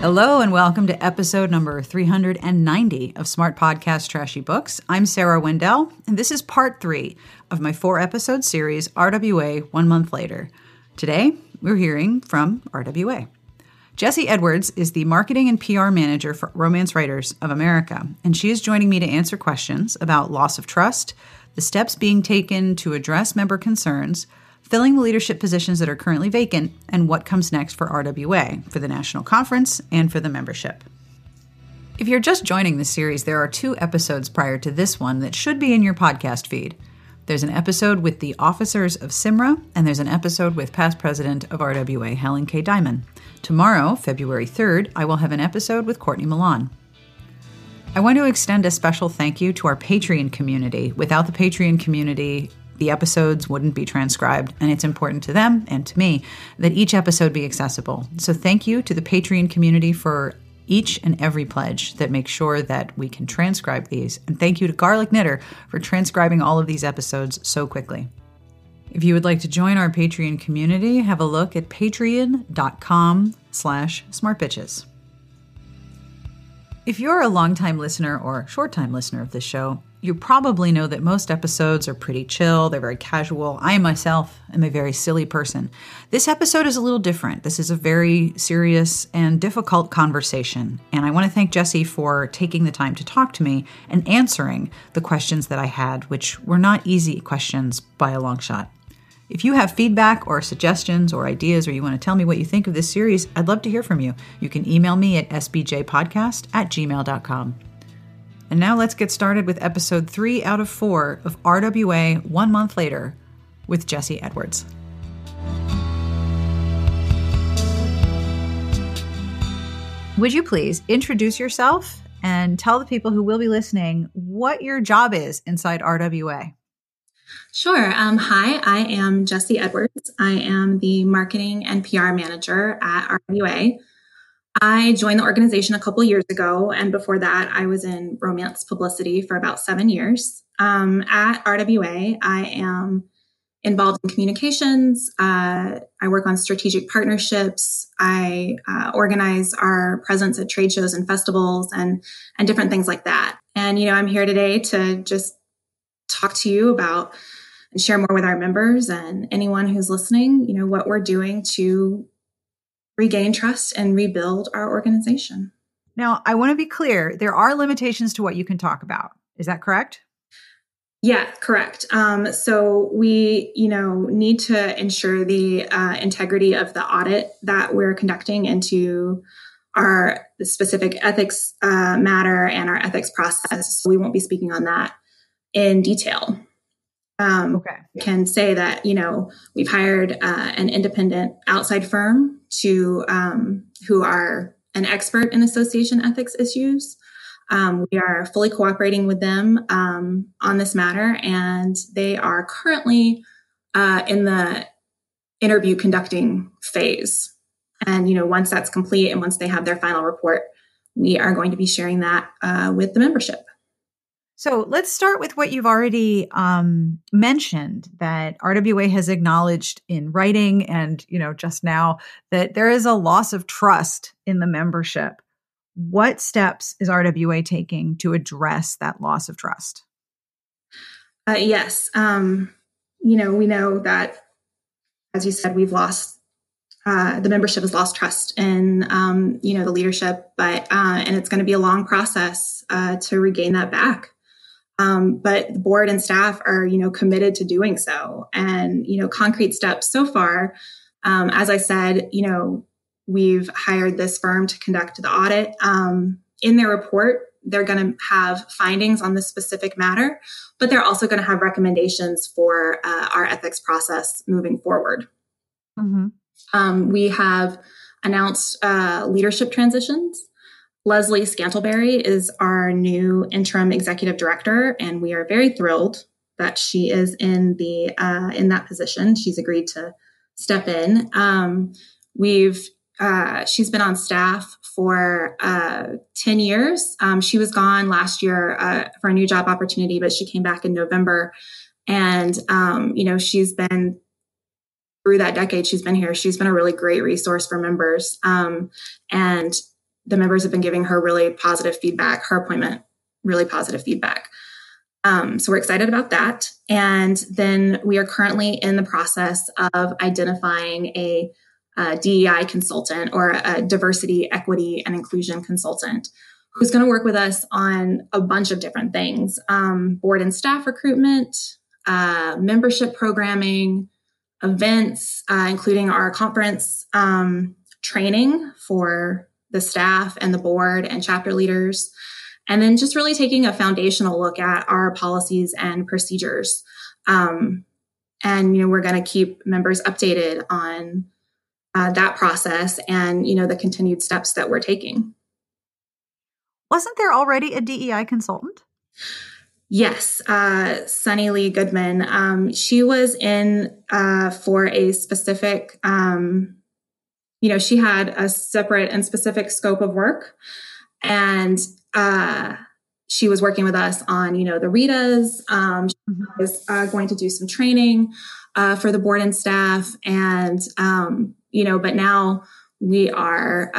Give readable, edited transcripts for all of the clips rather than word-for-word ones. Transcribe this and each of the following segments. Hello and welcome to episode number 390 of Smart Podcast Trashy Books. I'm Sarah Wendell, and this is part 3 of my 4-episode series, RWA, 1 Month Later. Today, we're hearing from RWA. Jessie Edwards is the marketing and PR manager for Romance Writers of America, and she is joining me to answer questions about loss of trust, the steps being taken to address member concerns, filling the leadership positions that are currently vacant, and what comes next for RWA, for the national conference, and for the membership. If you're just joining the series, there are 2 episodes prior to this one that should be in your podcast feed. There's an episode with the officers of CIMRWA, and there's an episode with past president of RWA, HelenKay Dimon. Tomorrow, February 3rd, I will have an episode with Courtney Milan. I want to extend a special thank you to our Patreon community. Without the Patreon community, the episodes wouldn't be transcribed, and it's important to them and to me that each episode be accessible. So thank you to the Patreon community for each and every pledge that makes sure that we can transcribe these. And thank you to Garlic Knitter for transcribing all of these episodes so quickly. If you would like to join our Patreon community, have a look at patreon.com/smartbitches. If you're a longtime listener or short-time listener of this show, you probably know that most episodes are pretty chill. They're very casual. I myself am a very silly person. This episode is a little different. This is a very serious and difficult conversation. And I want to thank Jessie for taking the time to talk to me and answering the questions that I had, which were not easy questions by a long shot. If you have feedback or suggestions or ideas, or you want to tell me what you think of this series, I'd love to hear from you. You can email me at sbjpodcast@gmail.com. And now let's get started with episode 3 out of 4 of RWA 1 Month Later with Jessie Edwards. Would you please introduce yourself and tell the people who will be listening what your job is inside RWA? Sure. Hi, I am Jessie Edwards. I am the marketing and PR manager at RWA. I joined the organization a couple years ago, and before that, I was in romance publicity for about 7 years. At RWA, I am involved in communications. I work on strategic partnerships. I organize our presence at trade shows and festivals and different things like that. And, you know, I'm here today to just talk to you about and share more with our members and anyone who's listening, you know, what we're doing to regain trust and rebuild our organization. Now, I want to be clear, there are limitations to what you can talk about. Is that correct? Yeah, correct. So we, you know, need to ensure the integrity of the audit that we're conducting into our specific ethics matter and our ethics process. So we won't be speaking on that in detail. Okay. Can say that, you know, we've hired an independent outside firm to who are an expert in association ethics issues. We are fully cooperating with them on this matter, and they are currently in the interview conducting phase. And, you know, once that's complete and once they have their final report, we are going to be sharing that with the membership. So let's start with what you've already mentioned, that RWA has acknowledged in writing and, you know, just now that there is a loss of trust in the membership. What steps is RWA taking to address that loss of trust? Yes. You know, we know that, as you said, we've lost the membership has lost trust in, you know, the leadership, but and it's going to be a long process to regain that back. But the board and staff are, you know, committed to doing so. And, you know, concrete steps so far, as I said, you know, we've hired this firm to conduct the audit. In their report, they're going to have findings on this specific matter, but they're also going to have recommendations for our ethics process moving forward. Mm-hmm. We have announced leadership transitions. Leslie Scantlebury is our new interim executive director, and we are very thrilled that she is in the in that position. She's agreed to step in. She's been on staff for 10 years. She was gone last year for a new job opportunity, but she came back in November, and you know, she's been through that decade. She's been here. She's been a really great resource for members, and the members have been giving her really positive feedback, her appointment, really positive feedback. So we're excited about that. And then we are currently in the process of identifying a DEI consultant or a diversity, equity, and inclusion consultant who's going to work with us on a bunch of different things, board and staff recruitment, membership programming, events, including our conference training for the staff and the board and chapter leaders, and then just really taking a foundational look at our policies and procedures. And, you know, we're going to keep members updated on that process and, you know, the continued steps that we're taking. Wasn't there already a DEI consultant? Yes. Sunny Lee Goodman. She was in for a specific, she had a separate and specific scope of work. And she was working with us on, the RITAs. She was going to do some training for the board and staff. And, but now we are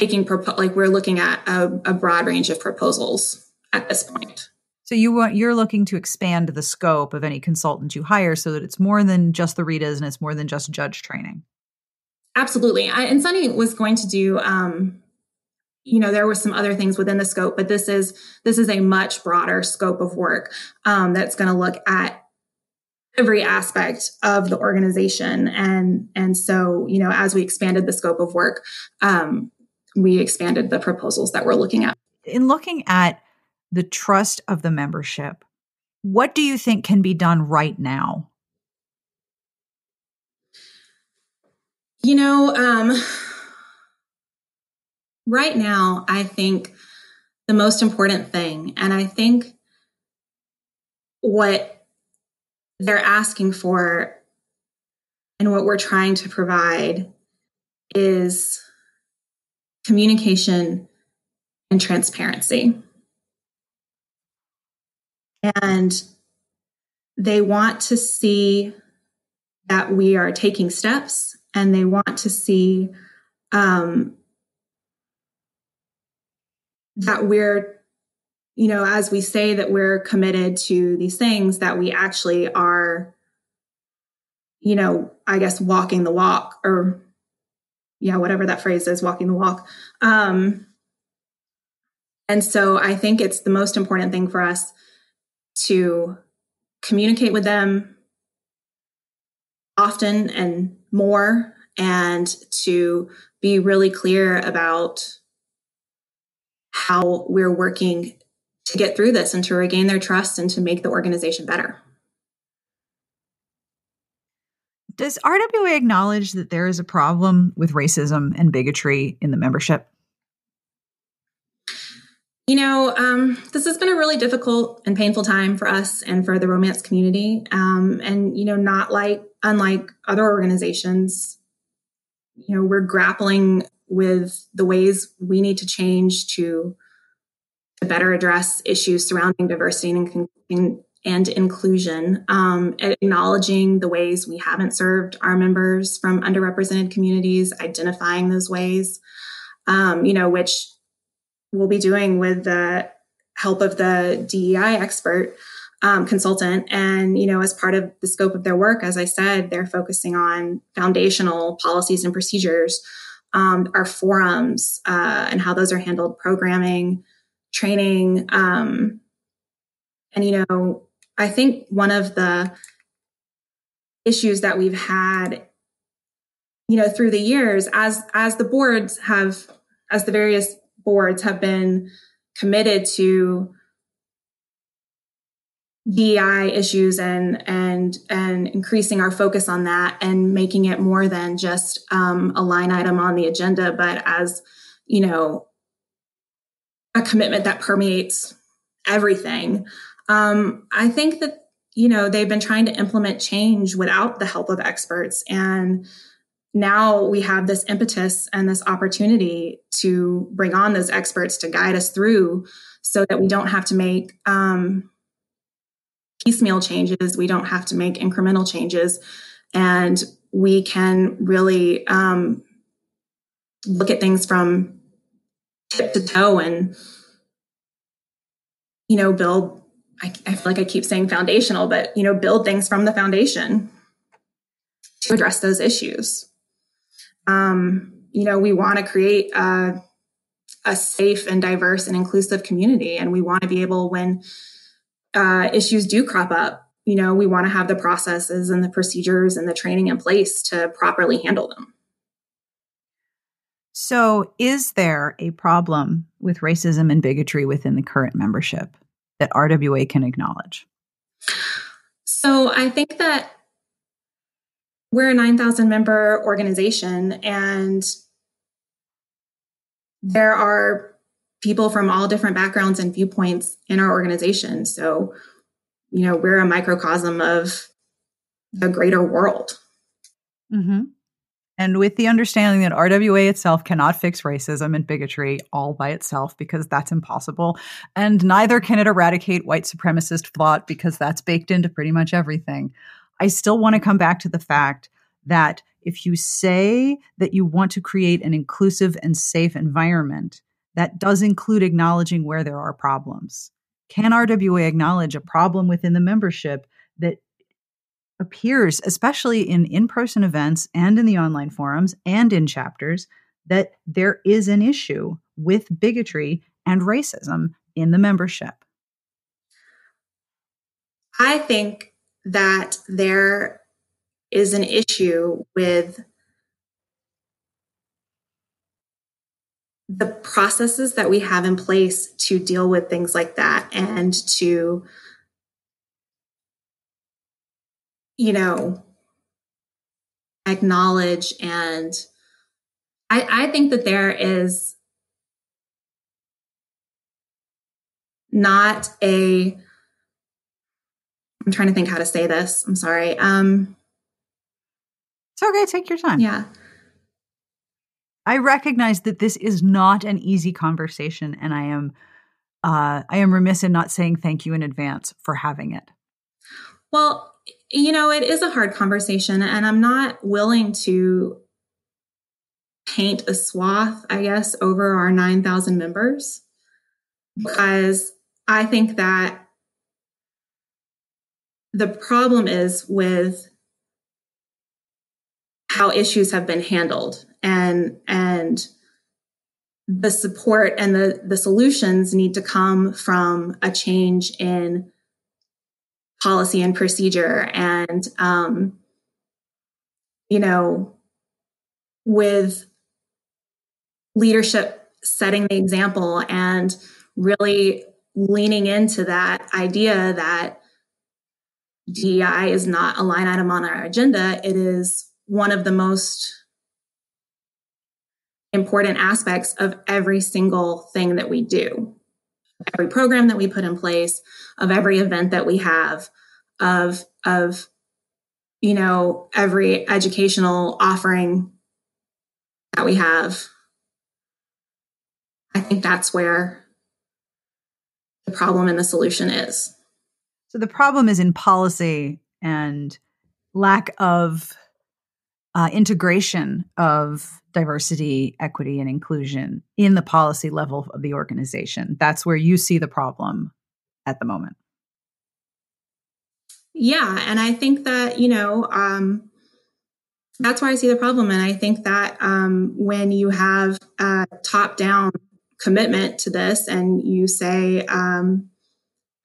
we're looking at a broad range of proposals at this point. So you're looking to expand the scope of any consultant you hire so that it's more than just the RITAs and it's more than just judge training. Absolutely. And Sunny was going to do, there were some other things within the scope, but this is a much broader scope of work that's going to look at every aspect of the organization. And so, as we expanded the scope of work, we expanded the proposals that we're looking at. In looking at the trust of the membership, what do you think can be done right now? Right now, I think the most important thing, and I think what they're asking for and what we're trying to provide is communication and transparency. And they want to see that we are taking steps, and they want to see that we're, as we say that we're committed to these things, that we actually are, walking the walk, or whatever that phrase is, walking the walk. And so I think it's the most important thing for us to communicate with them often and more, and to be really clear about how we're working to get through this and to regain their trust and to make the organization better. Does RWA acknowledge that there is a problem with racism and bigotry in the membership? This has been a really difficult and painful time for us and for the romance community. Unlike other organizations, we're grappling with the ways we need to change to better address issues surrounding diversity and inclusion, acknowledging the ways we haven't served our members from underrepresented communities, identifying those ways, which we'll be doing with the help of the DEI expert consultant. And, as part of the scope of their work, as I said, they're focusing on foundational policies and procedures, our forums and how those are handled, programming, training. I think one of the issues that we've had, through the years, as the various boards have been committed to DEI issues and increasing our focus on that and making it more than just a line item on the agenda, but as, a commitment that permeates everything. I think that, they've been trying to implement change without the help of experts. And now we have this impetus and this opportunity to bring on those experts to guide us through so that we don't have to make piecemeal changes. We don't have to make incremental changes, and we can really look at things from tip to toe and, you know, build, I feel like I keep saying foundational, but, you know, build things from the foundation to address those issues. You know, we want to create a safe and diverse and inclusive community. And we want to be able, when issues do crop up, you know, we want to have the processes and the procedures and the training in place to properly handle them. So is there a problem with racism and bigotry within the current membership that RWA can acknowledge? So I think that we're a 9,000 member organization, and there are people from all different backgrounds and viewpoints in our organization. So, you know, we're a microcosm of the greater world. Mm-hmm. And with the understanding that RWA itself cannot fix racism and bigotry all by itself, because that's impossible, and neither can it eradicate white supremacist thought, because that's baked into pretty much everything, I still want to come back to the fact that if you say that you want to create an inclusive and safe environment, that does include acknowledging where there are problems. Can RWA acknowledge a problem within the membership that appears, especially in in-person events and in the online forums and in chapters, that there is an issue with bigotry and racism in the membership? I think that there is an issue with the processes that we have in place to deal with things like that and to, you know, acknowledge. And I think that there is not a, I'm trying to think how to say this. I'm sorry. It's okay. Take your time. Yeah. I recognize that this is not an easy conversation, and I am remiss in not saying thank you in advance for having it. Well, you know, it is a hard conversation, and I'm not willing to paint a swath, I guess, over our 9,000 members, because I think that the problem is with how issues have been handled, and the support and the solutions need to come from a change in policy and procedure. And, you know, with leadership setting the example and really leaning into that idea that DEI is not a line item on our agenda. It is one of the most important aspects of every single thing that we do. Every program that we put in place, of every event that we have, of, you know, every educational offering that we have. I think that's where the problem and the solution is. So the problem is in policy and lack of integration of diversity, equity, and inclusion in the policy level of the organization. That's where you see the problem at the moment. Yeah. And I think that, you know, that's where I see the problem. And I think that when you have a top-down commitment to this and you say,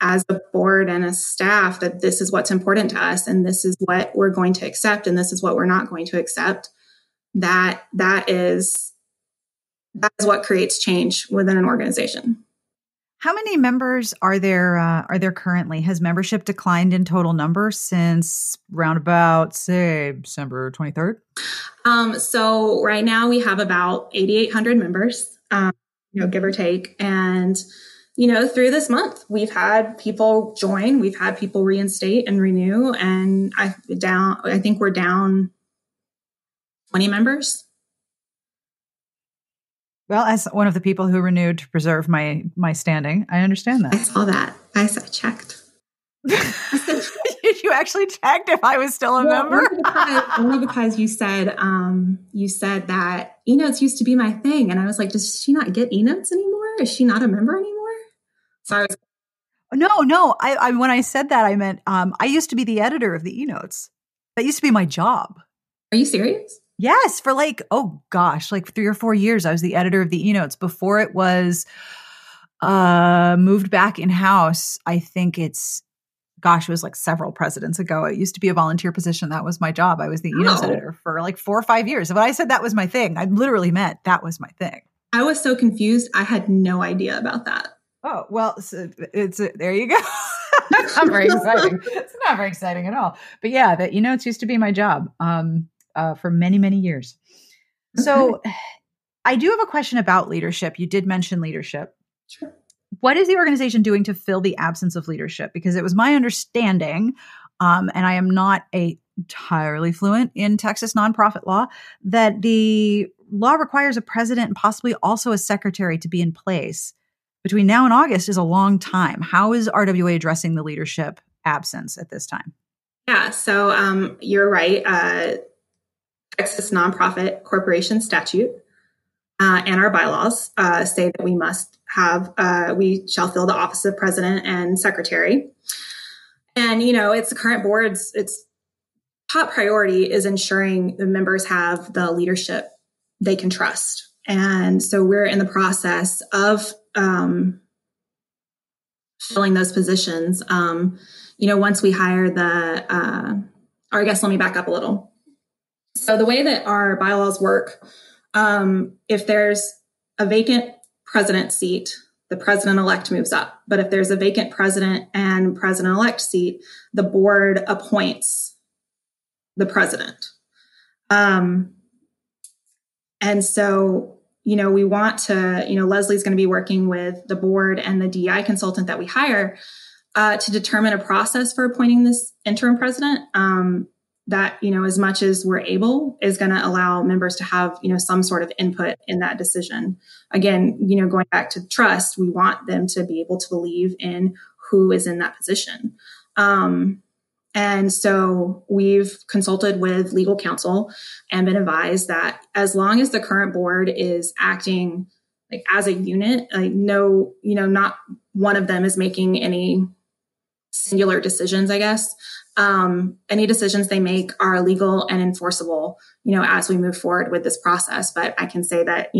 as a board and a staff, that this is what's important to us and this is what we're going to accept and this is what we're not going to accept, that is what creates change within an organization. How many members are there currently? Has membership declined in total number since round about, say, December 23rd? So right now we have about 8,800 members, you know, give or take. And, you know, through this month, we've had people join, we've had people reinstate and renew. And I think we're down 20 members. Well, as one of the people who renewed to preserve my standing, I understand that. I saw that. I checked. I said, Did you actually check if I was still a member? One of the guys you said that e-notes used to be my thing. And I was like, does she not get e-notes anymore? Is she not a member anymore? Sorry. No. I when I said that, I meant I used to be the editor of the e-notes. That used to be my job. Are you serious? Yes. For like 3 or 4 years, I was the editor of the e-notes before it was moved back in-house. I think it was like several presidents ago. It used to be a volunteer position. That was my job. I was the e-notes editor for like 4 or 5 years. When I said that was my thing, I literally meant that was my thing. I was so confused. I had no idea about that. Oh, well, so there you go. It's not very exciting. It's not very exciting at all. But yeah, that it used to be my job for many, many years. Okay. So I do have a question about leadership. You did mention leadership. Sure. What is the organization doing to fill the absence of leadership? Because it was my understanding, and I am not entirely fluent in Texas nonprofit law, that the law requires a president and possibly also a secretary to be in place. Between now and August is a long time. How is RWA addressing the leadership absence at this time? Yeah, so you're right. Texas nonprofit corporation statute and our bylaws say that we must have, we shall fill the office of president and secretary. And, it's the current board's, its top priority is ensuring the members have the leadership they can trust. And so we're in the process of filling those positions. Once we hire I guess let me back up a little. So the way that our bylaws work, if there's a vacant president seat, the president-elect moves up. But if there's a vacant president and president-elect seat, the board appoints the president. And so we want to, Leslie's going to be working with the board and the DEI consultant that we hire to determine a process for appointing this interim president that, as much as we're able is going to allow members to have, some sort of input in that decision. Again, going back to trust, we want them to be able to believe in who is in that position. And so we've consulted with legal counsel and been advised that as long as the current board is acting like as a unit, like no, not one of them is making any singular decisions, I guess. Any decisions they make are legal and enforceable, as we move forward with this process. But I can say that,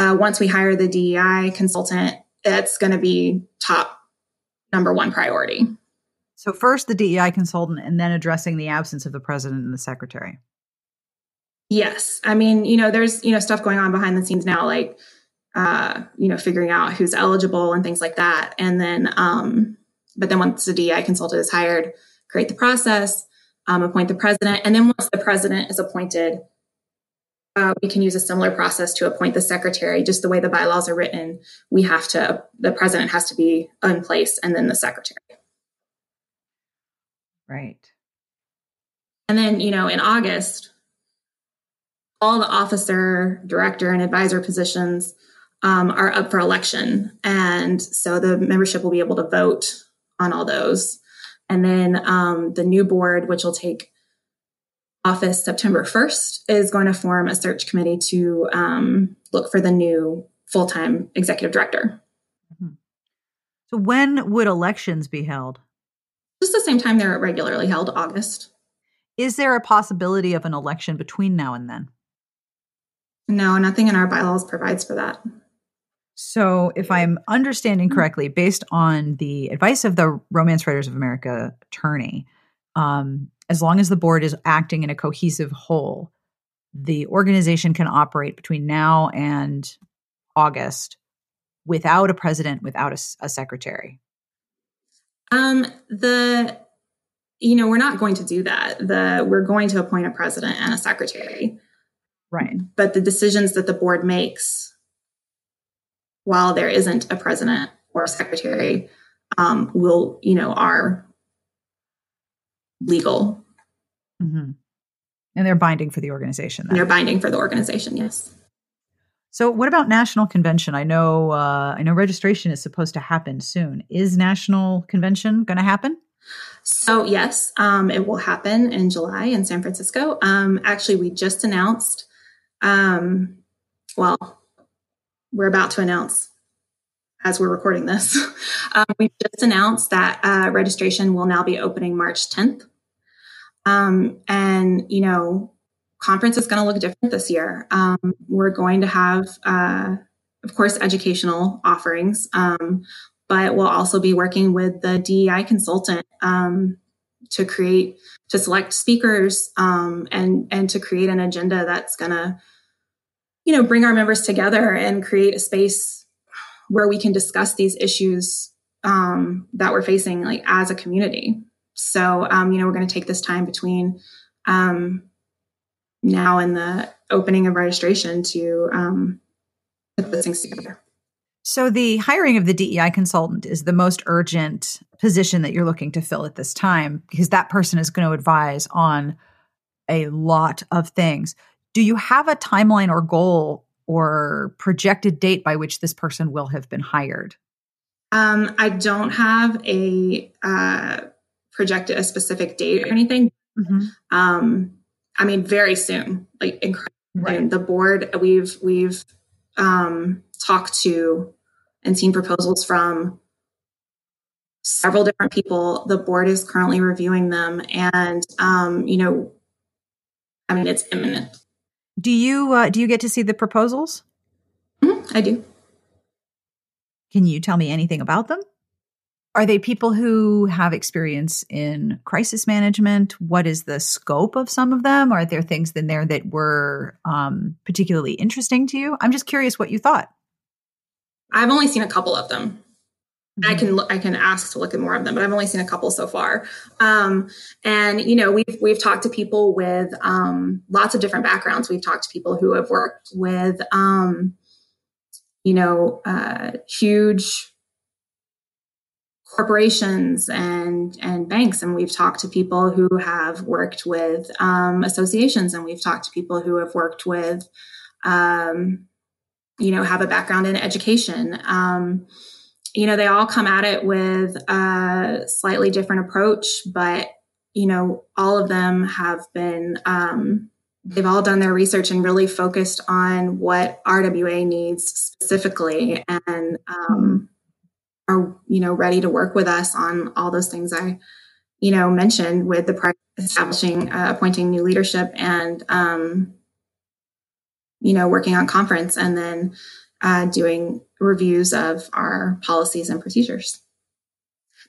once we hire the DEI consultant, that's going to be top number one priority. So first the DEI consultant and then addressing the absence of the president and the secretary. Yes. I mean, there's, stuff going on behind the scenes now, like, figuring out who's eligible and things like that. And then, but then once the DEI consultant is hired, create the process, appoint the president. And then once the president is appointed, we can use a similar process to appoint the secretary. Just the way the bylaws are written, the president has to be in place and then the secretary. Right. And then, in August, all the officer, director, and advisor positions are up for election. And so the membership will be able to vote on all those. And then the new board, which will take office September 1st, is going to form a search committee to look for the new full-time executive director. Mm-hmm. So when would elections be held? Just the same time they're regularly held, August. Is there a possibility of an election between now and then? No, nothing in our bylaws provides for that. So if I'm understanding correctly, based on the advice of the Romance Writers of America attorney, as long as the board is acting in a cohesive whole, the organization can operate between now and August without a president, without a secretary. We're not going to do that. We're going to appoint a president and a secretary. Right. But the decisions that the board makes while there isn't a president or a secretary, are legal. Mm-hmm. And they're binding for the organization. They're binding for the organization. Yes. So what about national convention? I know registration is supposed to happen soon. Is national convention going to happen? So yes, it will happen in July in San Francisco. Actually, we just announced, well, we're about to announce as we're recording this. We just announced that registration will now be opening March 10th. And, you know, conference is going to look different this year. We're going to have, of course, educational offerings, but we'll also be working with the DEI consultant to select speakers and to create an agenda that's going to, you know, bring our members together and create a space where we can discuss these issues that we're facing, like, as a community. So, you know, we're going to take this time between now and the opening of registration to put those things together. So the hiring of the DEI consultant is the most urgent position that you're looking to fill at this time, because that person is going to advise on a lot of things. Do you have a timeline or goal or projected date by which this person will have been hired? I don't have a specific date or anything. Mm-hmm. I mean, very soon, like incredibly soon. The board, we've talked to and seen proposals from several different people. The board is currently reviewing them, and you know, I mean, it's imminent. Do you get to see the proposals? Mm-hmm, I do. Can you tell me anything about them? Are they people who have experience in crisis management? What is the scope of some of them? Are there things in there that were particularly interesting to you? I'm just curious what you thought. I've only seen a couple of them. Mm-hmm. I can ask to look at more of them, but I've only seen a couple so far. And you know, we've talked to people with lots of different backgrounds. We've talked to people who have worked with you know, huge corporations and banks. And we've talked to people who have worked with associations, and we've talked to people who have worked with, you know, have a background in education. You know, they all come at it with a slightly different approach, but, you know, all of them have been, they've all done their research and really focused on what RWA needs specifically. And, are, you know, ready to work with us on all those things I, you know, mentioned with the establishing, appointing new leadership and, you know, working on conference and then doing reviews of our policies and procedures.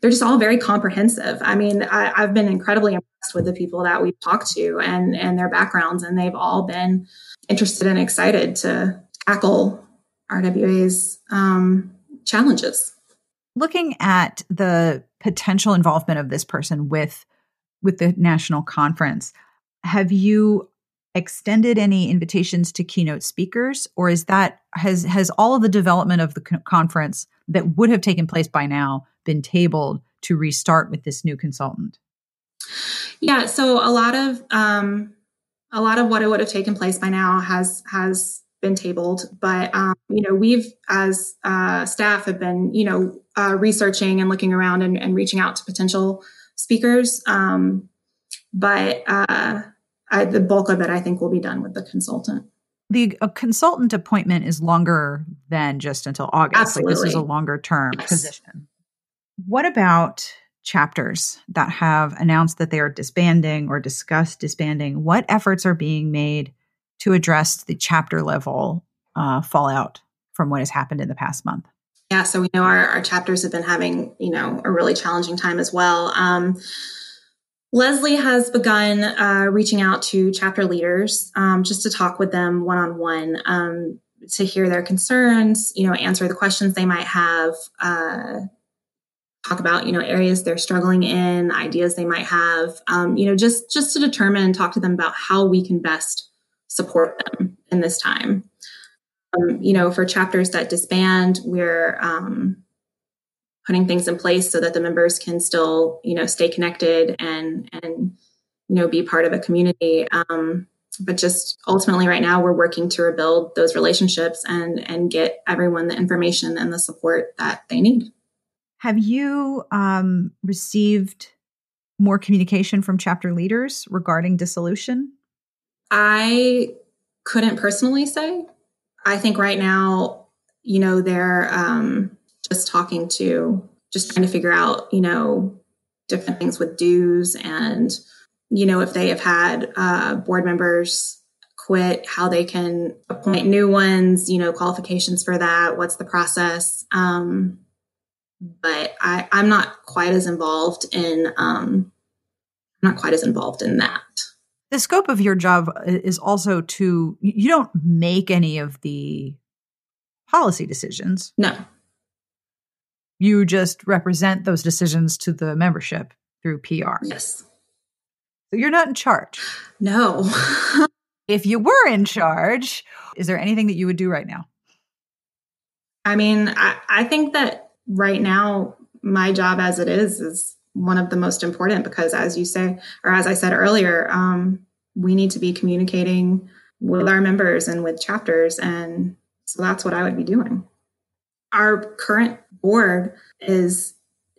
They're just all very comprehensive. I mean, I've been incredibly impressed with the people that we've talked to and their backgrounds, and they've all been interested and excited to tackle RWA's challenges. Looking at the potential involvement of this person with the national conference, have you extended any invitations to keynote speakers, or is that has all of the development of the conference that would have taken place by now been tabled to restart with this new consultant? Yeah, so a lot of what it would have taken place by now has been tabled, but you know, we've as staff have been, you know, researching and looking around and reaching out to potential speakers. But the bulk of it, I think, will be done with the consultant. The consultant appointment is longer than just until August. Absolutely. Like, this is a longer term position. What about chapters that have announced that they are disbanding or discussed disbanding? What efforts are being made to address the chapter level fallout from what has happened in the past month? Yeah, so we know our chapters have been having, you know, a really challenging time as well. Leslie has begun reaching out to chapter leaders just to talk with them one-on-one, to hear their concerns, you know, answer the questions they might have, talk about, you know, areas they're struggling in, ideas they might have, you know, just to determine and talk to them about how we can best support them in this time. You know, for chapters that disband, we're putting things in place so that the members can still, you know, stay connected and you know, be part of a community. But just ultimately right now, we're working to rebuild those relationships and get everyone the information and the support that they need. Have you received more communication from chapter leaders regarding dissolution? I couldn't personally say. I think right now, you know, they're just trying to figure out, you know, different things with dues and, you know, if they have had board members quit, how they can appoint new ones, you know, qualifications for that, what's the process. But I'm not quite as involved in that. The scope of your job is also to, you don't make any of the policy decisions. No. You just represent those decisions to the membership through PR. Yes. So you're not in charge. No. If you were in charge, is there anything that you would do right now? I mean, I think that right now my job as it is one of the most important because as you say, or as I said earlier, we need to be communicating with our members and with chapters. And so that's what I would be doing. Our current board is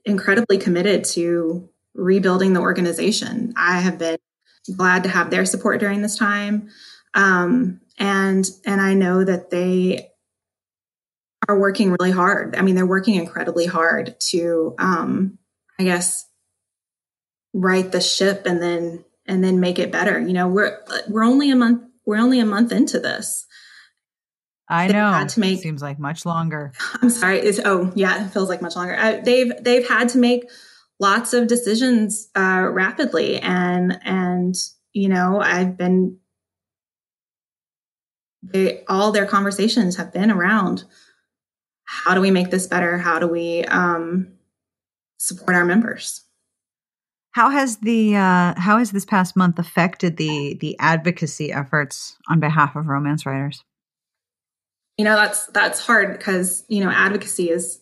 incredibly committed to rebuilding the organization. I have been glad to have their support during this time. And I know that they are working really hard. I mean, they're working incredibly hard to, I guess, right the ship and then make it better. You know, we're only a month into this. I know. It seems like much longer. I'm sorry. It feels like much longer. They've had to make lots of decisions rapidly, and you know, all their conversations have been around how do we make this better? How do we support our members? How has this past month affected the advocacy efforts on behalf of romance writers? You know, that's hard because, you know, advocacy is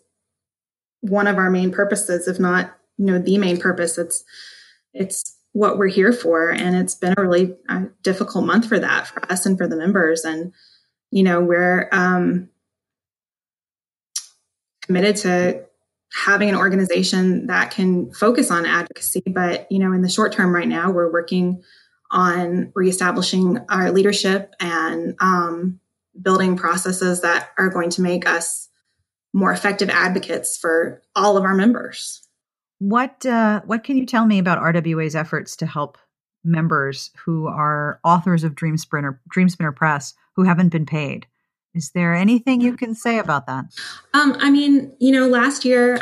one of our main purposes, if not, you know, the main purpose. It's what we're here for. And it's been a really difficult month for that, for us and for the members. And, you know, we're committed to having an organization that can focus on advocacy. But, you know, in the short term right now, we're working on reestablishing our leadership and building processes that are going to make us more effective advocates for all of our members. What can you tell me about RWA's efforts to help members who are authors of Dreamspinner Press who haven't been paid? Is there anything you can say about that? I mean, you know, last year,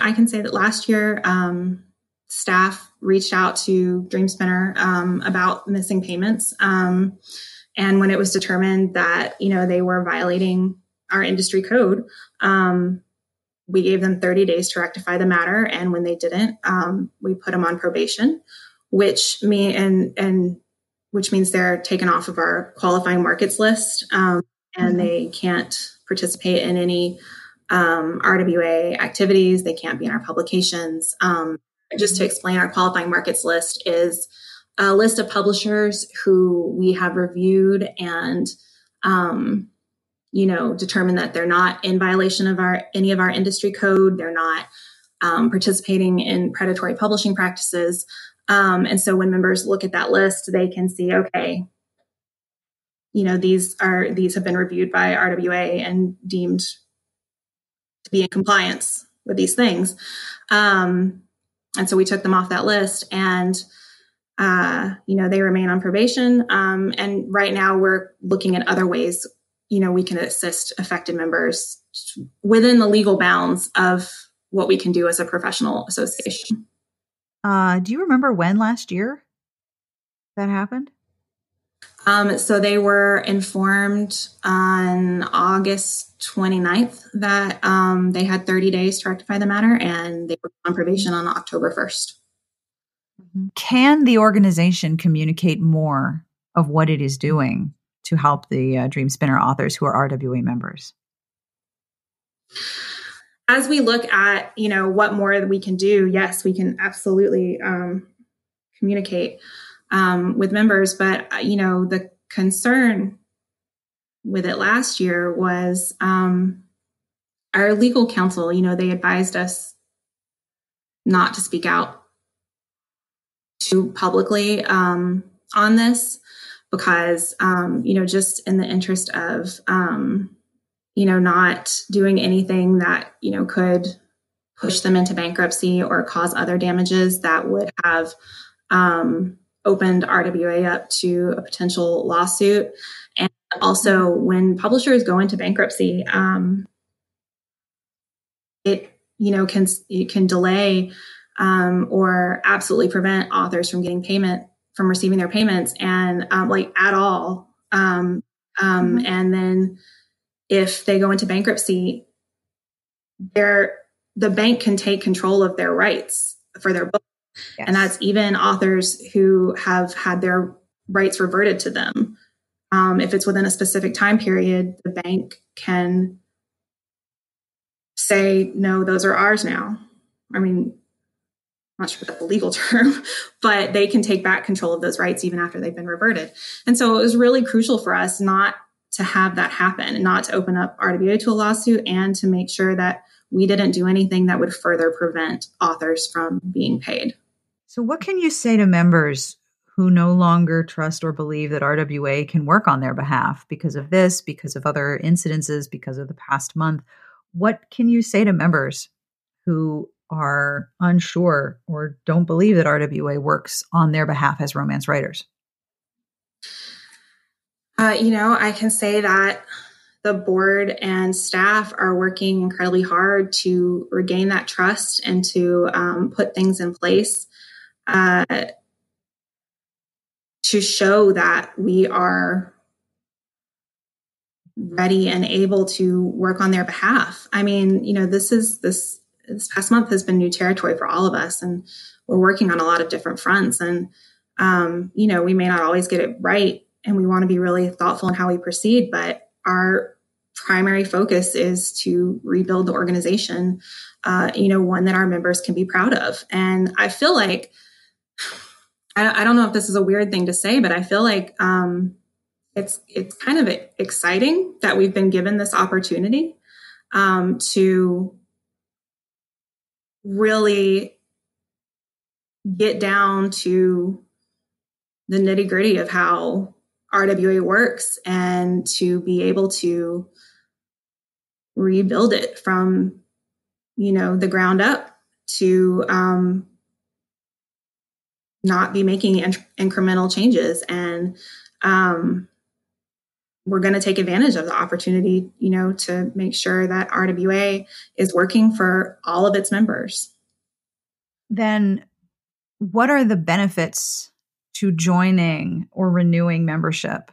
staff reached out to Dreamspinner about missing payments. And when it was determined that, you know, they were violating our industry code, we gave them 30 days to rectify the matter. And when they didn't, we put them on probation, which means they're taken off of our qualifying markets list. And they can't participate in any RWA activities. They can't be in our publications. Just to explain, our qualifying markets list is a list of publishers who we have reviewed and, you know, determined that they're not in violation of any of our industry code. They're not participating in predatory publishing practices. And so when members look at that list, they can see, okay, you know, these have been reviewed by RWA and deemed to be in compliance with these things. And so we took them off that list and, you know, they remain on probation. And right now we're looking at other ways, you know, we can assist affected members within the legal bounds of what we can do as a professional association. Do you remember when last year that happened? So they were informed on August 29th that they had 30 days to rectify the matter, and they were on probation on October 1st. Can the organization communicate more of what it is doing to help the Dreamspinner authors who are RWA members? As we look at, you know, what more we can do, yes, we can absolutely communicate with members. But, you know, the concern with it last year was our legal counsel, you know, they advised us not to speak out too publicly on this because, just in the interest of, not doing anything that, could push them into bankruptcy or cause other damages that would have opened RWA up to a potential lawsuit. And also when publishers go into bankruptcy, it can delay or absolutely prevent authors from getting payment, from receiving their payments and at all. And then if they go into bankruptcy, the bank can take control of their rights for their book. Yes. And that's even authors who have had their rights reverted to them. If it's within a specific time period, the bank can say, no, those are ours now. I mean, I'm not sure about the legal term, but they can take back control of those rights even after they've been reverted. And so it was really crucial for us not to have that happen and not to open up RWA to a lawsuit and to make sure that we didn't do anything that would further prevent authors from being paid. So what can you say to members who no longer trust or believe that RWA can work on their behalf because of this, because of other incidences, because of the past month? What can you say to members who are unsure or don't believe that RWA works on their behalf as romance writers? I can say that the board and staff are working incredibly hard to regain that trust and to put things in place to show that we are ready and able to work on their behalf. I mean, this past month has been new territory for all of us, and we're working on a lot of different fronts. And, we may not always get it right, and we want to be really thoughtful in how we proceed, but our primary focus is to rebuild the organization, one that our members can be proud of. And I feel like, I don't know if this is a weird thing to say, but I feel like it's kind of exciting that we've been given this opportunity to really get down to the nitty gritty of how RWA works and to be able to rebuild it from, the ground up to not be making incremental changes. And we're going to take advantage of the opportunity, to make sure that RWA is working for all of its members. Then what are the benefits to joining or renewing membership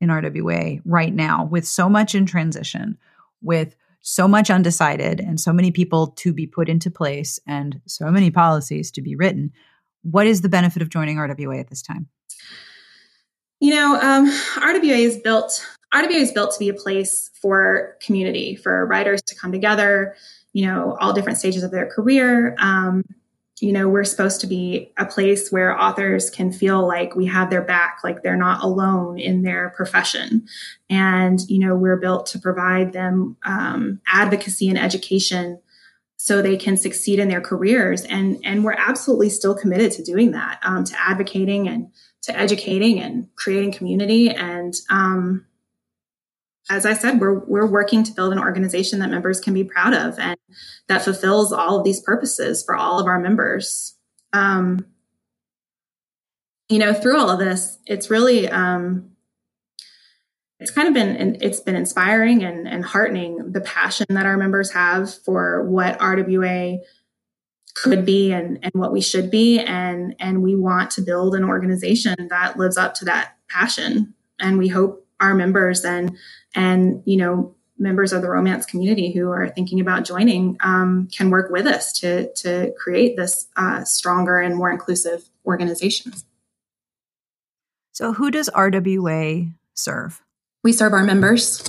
in RWA right now, with so much in transition, with so much undecided and so many people to be put into place and so many policies to be written? What is the benefit of joining RWA at this time? RWA is built to be a place for community, for writers to come together, all different stages of their career. We're supposed to be a place where authors can feel like we have their back, like they're not alone in their profession. And, we're built to provide them advocacy and education so they can succeed in their careers. And we're absolutely still committed to doing that, to advocating and to educating and creating community. And as I said, we're working to build an organization that members can be proud of and that fulfills all of these purposes for all of our members. Through all of this, it's really, it's been inspiring and heartening, the passion that our members have for what RWA could be and what we should be. And we want to build an organization that lives up to that passion. And we hope our members and members of the romance community who are thinking about joining can work with us to create this stronger and more inclusive organization. So who does RWA serve? We serve our members.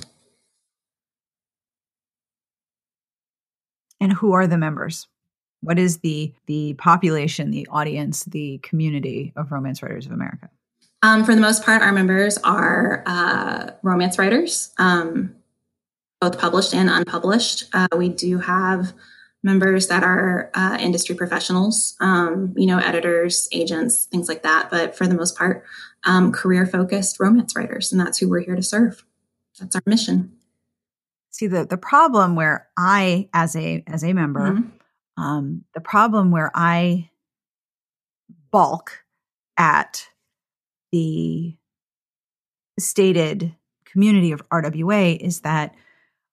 And who are the members? What is the population, the audience, the community of Romance Writers of America? For the most part, our members are romance writers, both published and unpublished. We do have members that are industry professionals, editors, agents, things like that. But for the most part, career-focused romance writers, and that's who we're here to serve. That's our mission. See, the problem where I, as a member, mm-hmm. The problem where I balk at the stated community of RWA is that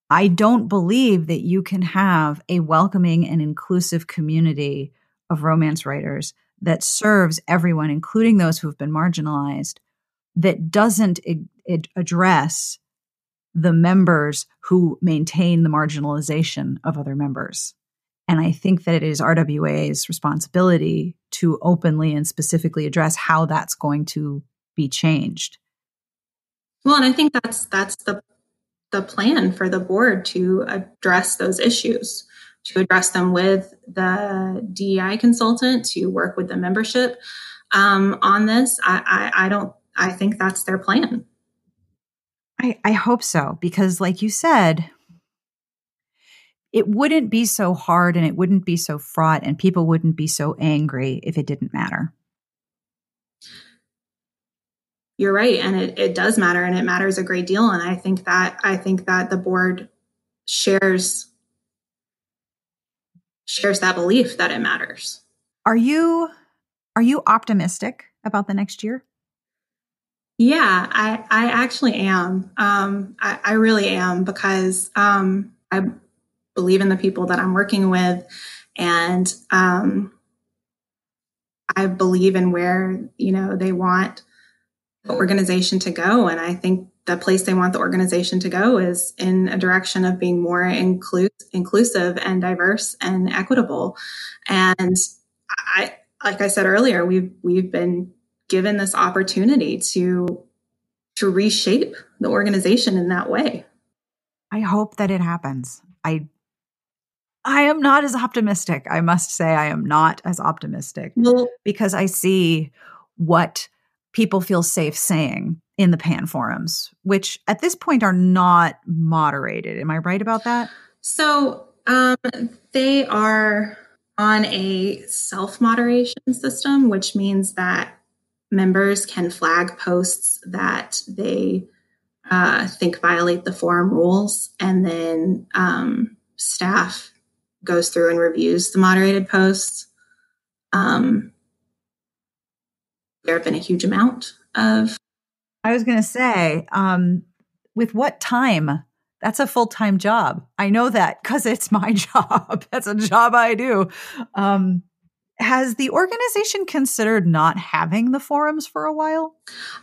I don't believe that you can have a welcoming and inclusive community of romance writers that serves everyone, including those who have been marginalized, that doesn't address the members who maintain the marginalization of other members. And I think that it is RWA's responsibility to openly and specifically address how that's going to be changed. Well, and I think that's the plan for the board, to address those issues, to address them with the DEI consultant, to work with the membership on this. I think that's their plan. I hope so, because like you said, it wouldn't be so hard and it wouldn't be so fraught and people wouldn't be so angry if it didn't matter. You're right. And it does matter, and it matters a great deal. And I think that the board shares that belief that it matters. Are you optimistic about the next year? Yeah, I actually am. I really am, because I believe in the people that I'm working with, and I believe in where, they want the organization to go. And I think the place they want the organization to go is in a direction of being more inclusive and diverse and equitable. And I, like I said earlier, we've been given this opportunity to reshape the organization in that way. I hope that it happens. I am not as optimistic. I must say I am not as optimistic, because I see what people feel safe saying in the PAN forums, which at this point are not moderated. Am I right about that? So they are on a self-moderation system, which means that members can flag posts that they think violate the forum rules, and then staff goes through and reviews the moderated posts. There have been a huge amount of... I was going to say, with what time? That's a full-time job. I know that because it's my job. That's a job I do. Has the organization considered not having the forums for a while?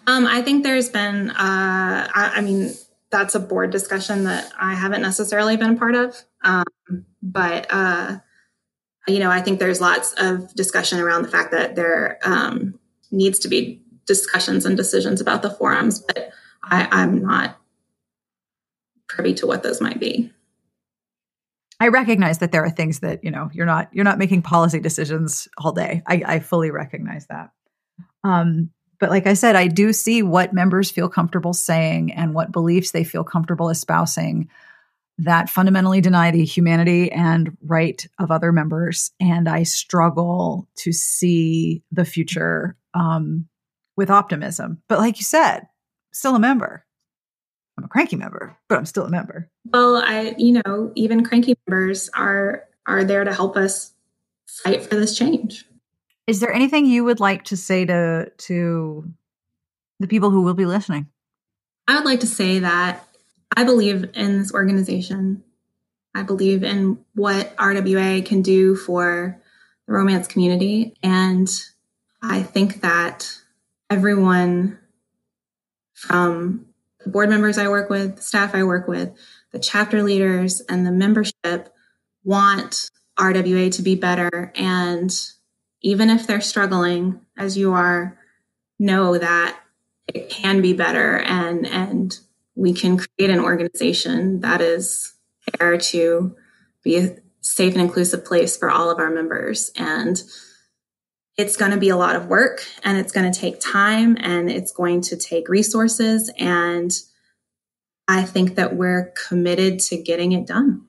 I think there's been... that's a board discussion that I haven't necessarily been a part of. I think there's lots of discussion around the fact that there... needs to be discussions and decisions about the forums, but I'm not privy to what those might be. I recognize that there are things that, you're not making policy decisions all day. I fully recognize that. But like I said, I do see what members feel comfortable saying and what beliefs they feel comfortable espousing that fundamentally deny the humanity and right of other members. And I struggle to see the future with optimism. But like you said, still a member. I'm a cranky member, but I'm still a member. Well, even cranky members are there to help us fight for this change. Is there anything you would like to say to the people who will be listening? I would like to say that I believe in this organization. I believe in what RWA can do for the romance community. And I think that everyone, from the board members I work with, the staff I work with, the chapter leaders, and the membership, want RWA to be better. And even if they're struggling, as you are, know that it can be better, and we can create an organization that is there to be a safe and inclusive place for all of our members. And it's going to be a lot of work, and it's going to take time, and it's going to take resources. And I think that we're committed to getting it done.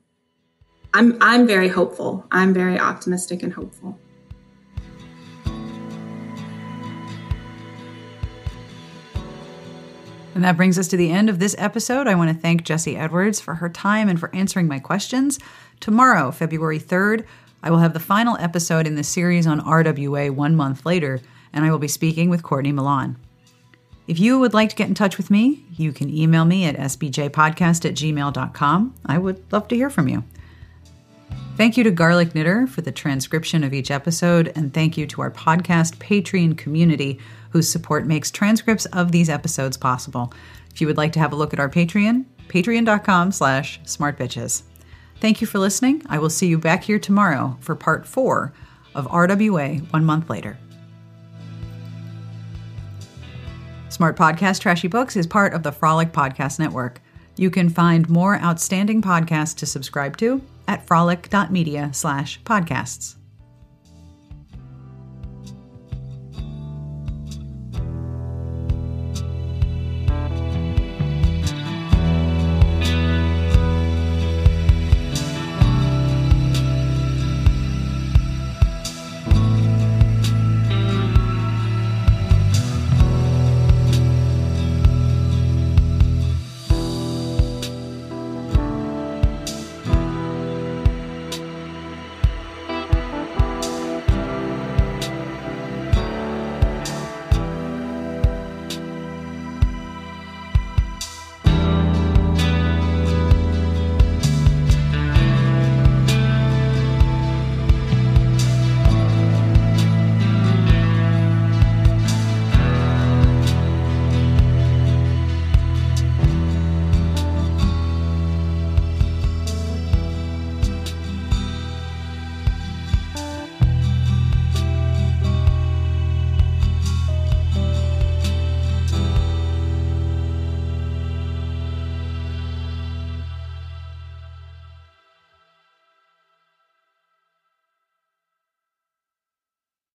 I'm very hopeful. I'm very optimistic and hopeful. And that brings us to the end of this episode. I want to thank Jessie Edwards for her time and for answering my questions. Tomorrow, February 3rd, I will have the final episode in the series on RWA 1 month later, and I will be speaking with Courtney Milan. If you would like to get in touch with me, you can email me at sbjpodcast@gmail.com. I would love to hear from you. Thank you to Garlic Knitter for the transcription of each episode, and thank you to our podcast Patreon community whose support makes transcripts of these episodes possible. If you would like to have a look at our Patreon, patreon.com/smartbitches. Thank you for listening. I will see you back here tomorrow for part 4 of RWA 1 month later. Smart Podcast Trashy Books is part of the Frolic Podcast Network. You can find more outstanding podcasts to subscribe to at frolic.media/podcasts.